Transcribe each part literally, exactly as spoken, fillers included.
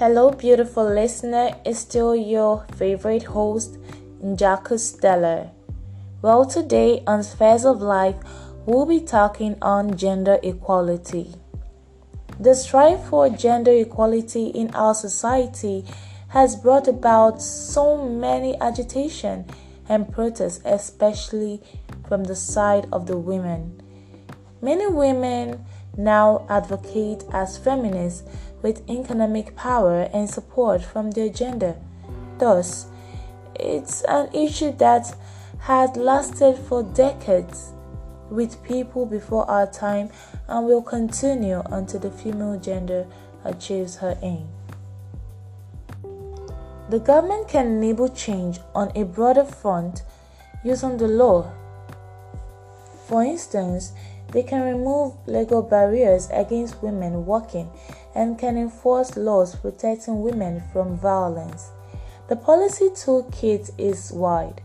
Hello, beautiful listener. It's still your favorite host, Njaku Steller. Well, today on Spheres of Life, we'll be talking on gender equality. The strive for gender equality in our society has brought about so many agitation and protests, especially from the side of the women. Many women now advocate as feminists with economic power and support from their gender. Thus, it's an issue that had lasted for decades with people before our time and will continue until the female gender achieves her aim. The government can enable change on a broader front using the law. For instance, they can remove legal barriers against women working and can enforce laws protecting women from violence. The policy toolkit is wide,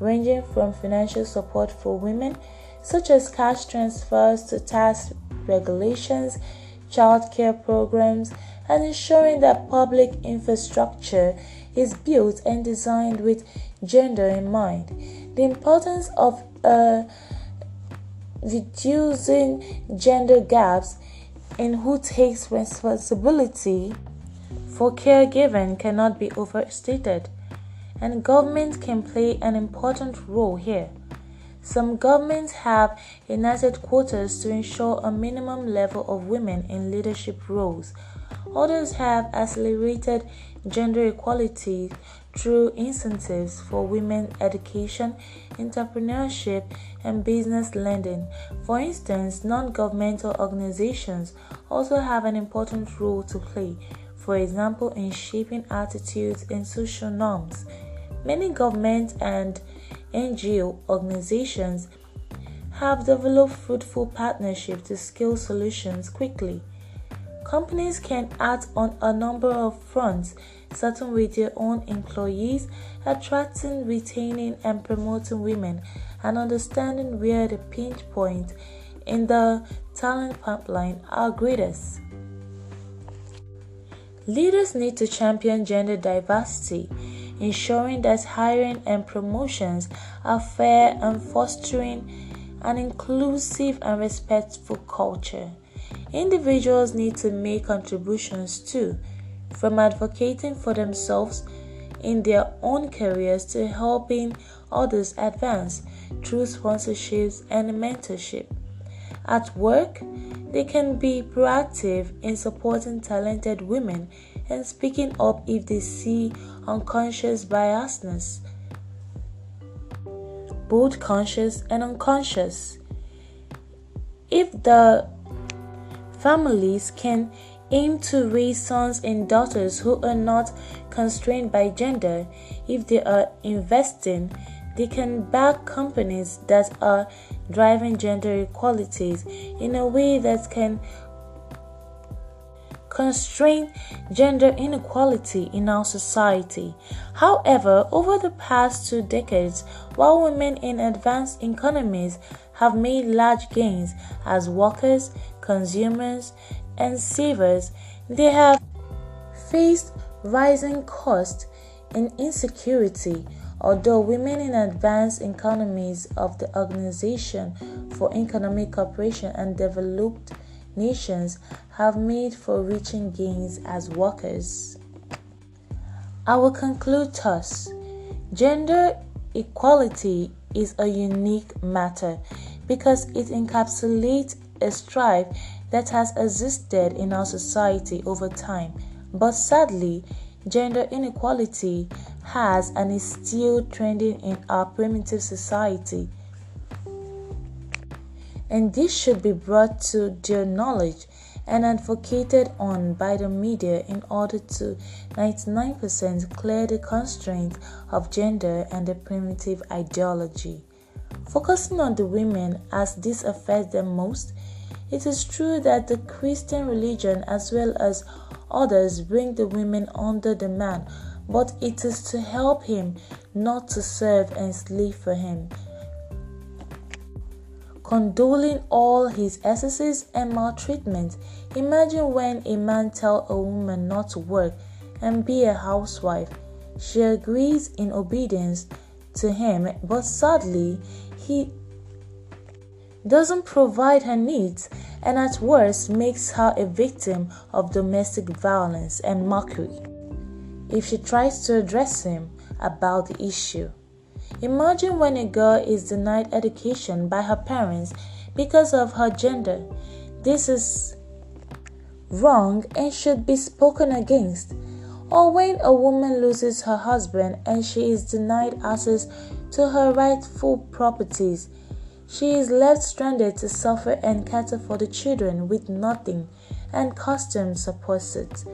ranging from financial support for women, such as cash transfers, to tax regulations, childcare programs, and ensuring that public infrastructure is built and designed with gender in mind. The importance of uh, reducing gender gaps in who takes responsibility for caregiving cannot be overstated, and government can play an important role here. Some governments have enacted quotas to ensure a minimum level of women in leadership roles. Others have accelerated gender equality through incentives for women education, entrepreneurship, and business lending. For instance, non-governmental organizations also have an important role to play, for example, in shaping attitudes and social norms. Many governments and N G O organizations have developed fruitful partnerships to scale solutions quickly. Companies can act on a number of fronts, starting with their own employees, attracting, retaining, and promoting women, and understanding where the pinch points in the talent pipeline are greatest. Leaders need to champion gender diversity, ensuring that hiring and promotions are fair and fostering an inclusive and respectful culture. Individuals need to make contributions too, from advocating for themselves in their own careers to helping others advance through sponsorships and mentorship. At work, they can be proactive in supporting talented women and speaking up if they see unconscious biasness, both conscious and unconscious. If the families can aim to raise sons and daughters who are not constrained by gender, if they are investing, they can back companies that are driving gender equalities in a way that can constrain gender inequality in our society. However, over the past two decades, while women in advanced economies have made large gains as workers, consumers, and savers, they have faced rising costs and insecurity. Although women in advanced economies of the Organization for Economic Cooperation and Developed Nations have made for reaching gains as workers. I will conclude thus. Gender equality is a unique matter because it encapsulates a strife that has existed in our society over time, but sadly, gender inequality has and is still trending in our primitive society, and this should be brought to their knowledge and advocated on by the media in order to ninety-nine percent clear the constraints of gender and the primitive ideology. Focusing on the women as this affects them most, it is true that the Christian religion as well as others bring the women under the man, but it is to help him, not to serve and slave for him, condoling all his excesses and maltreatment. Imagine when a man tells a woman not to work and be a housewife. She agrees in obedience to him, but sadly, he doesn't provide her needs and at worst makes her a victim of domestic violence and mockery if she tries to address him about the issue. Imagine when a girl is denied education by her parents because of her gender. This is wrong and should be spoken against. Or when a woman loses her husband and she is denied access to her rightful properties, she is left stranded to suffer and cater for the children with nothing, and custom supports it.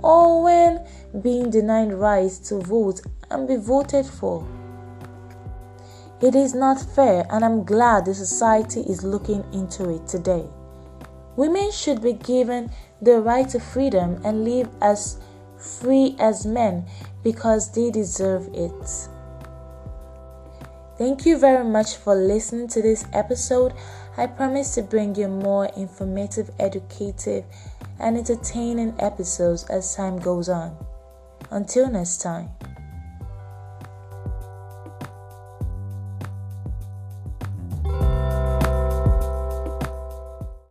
Or when being denied rights to vote and be voted for. It is not fair, and I'm glad the society is looking into it today. Women should be given the right to freedom and live as free as men because they deserve it. Thank you very much for listening to this episode. I promise to bring you more informative, educative, and entertaining episodes as time goes on. Until next time.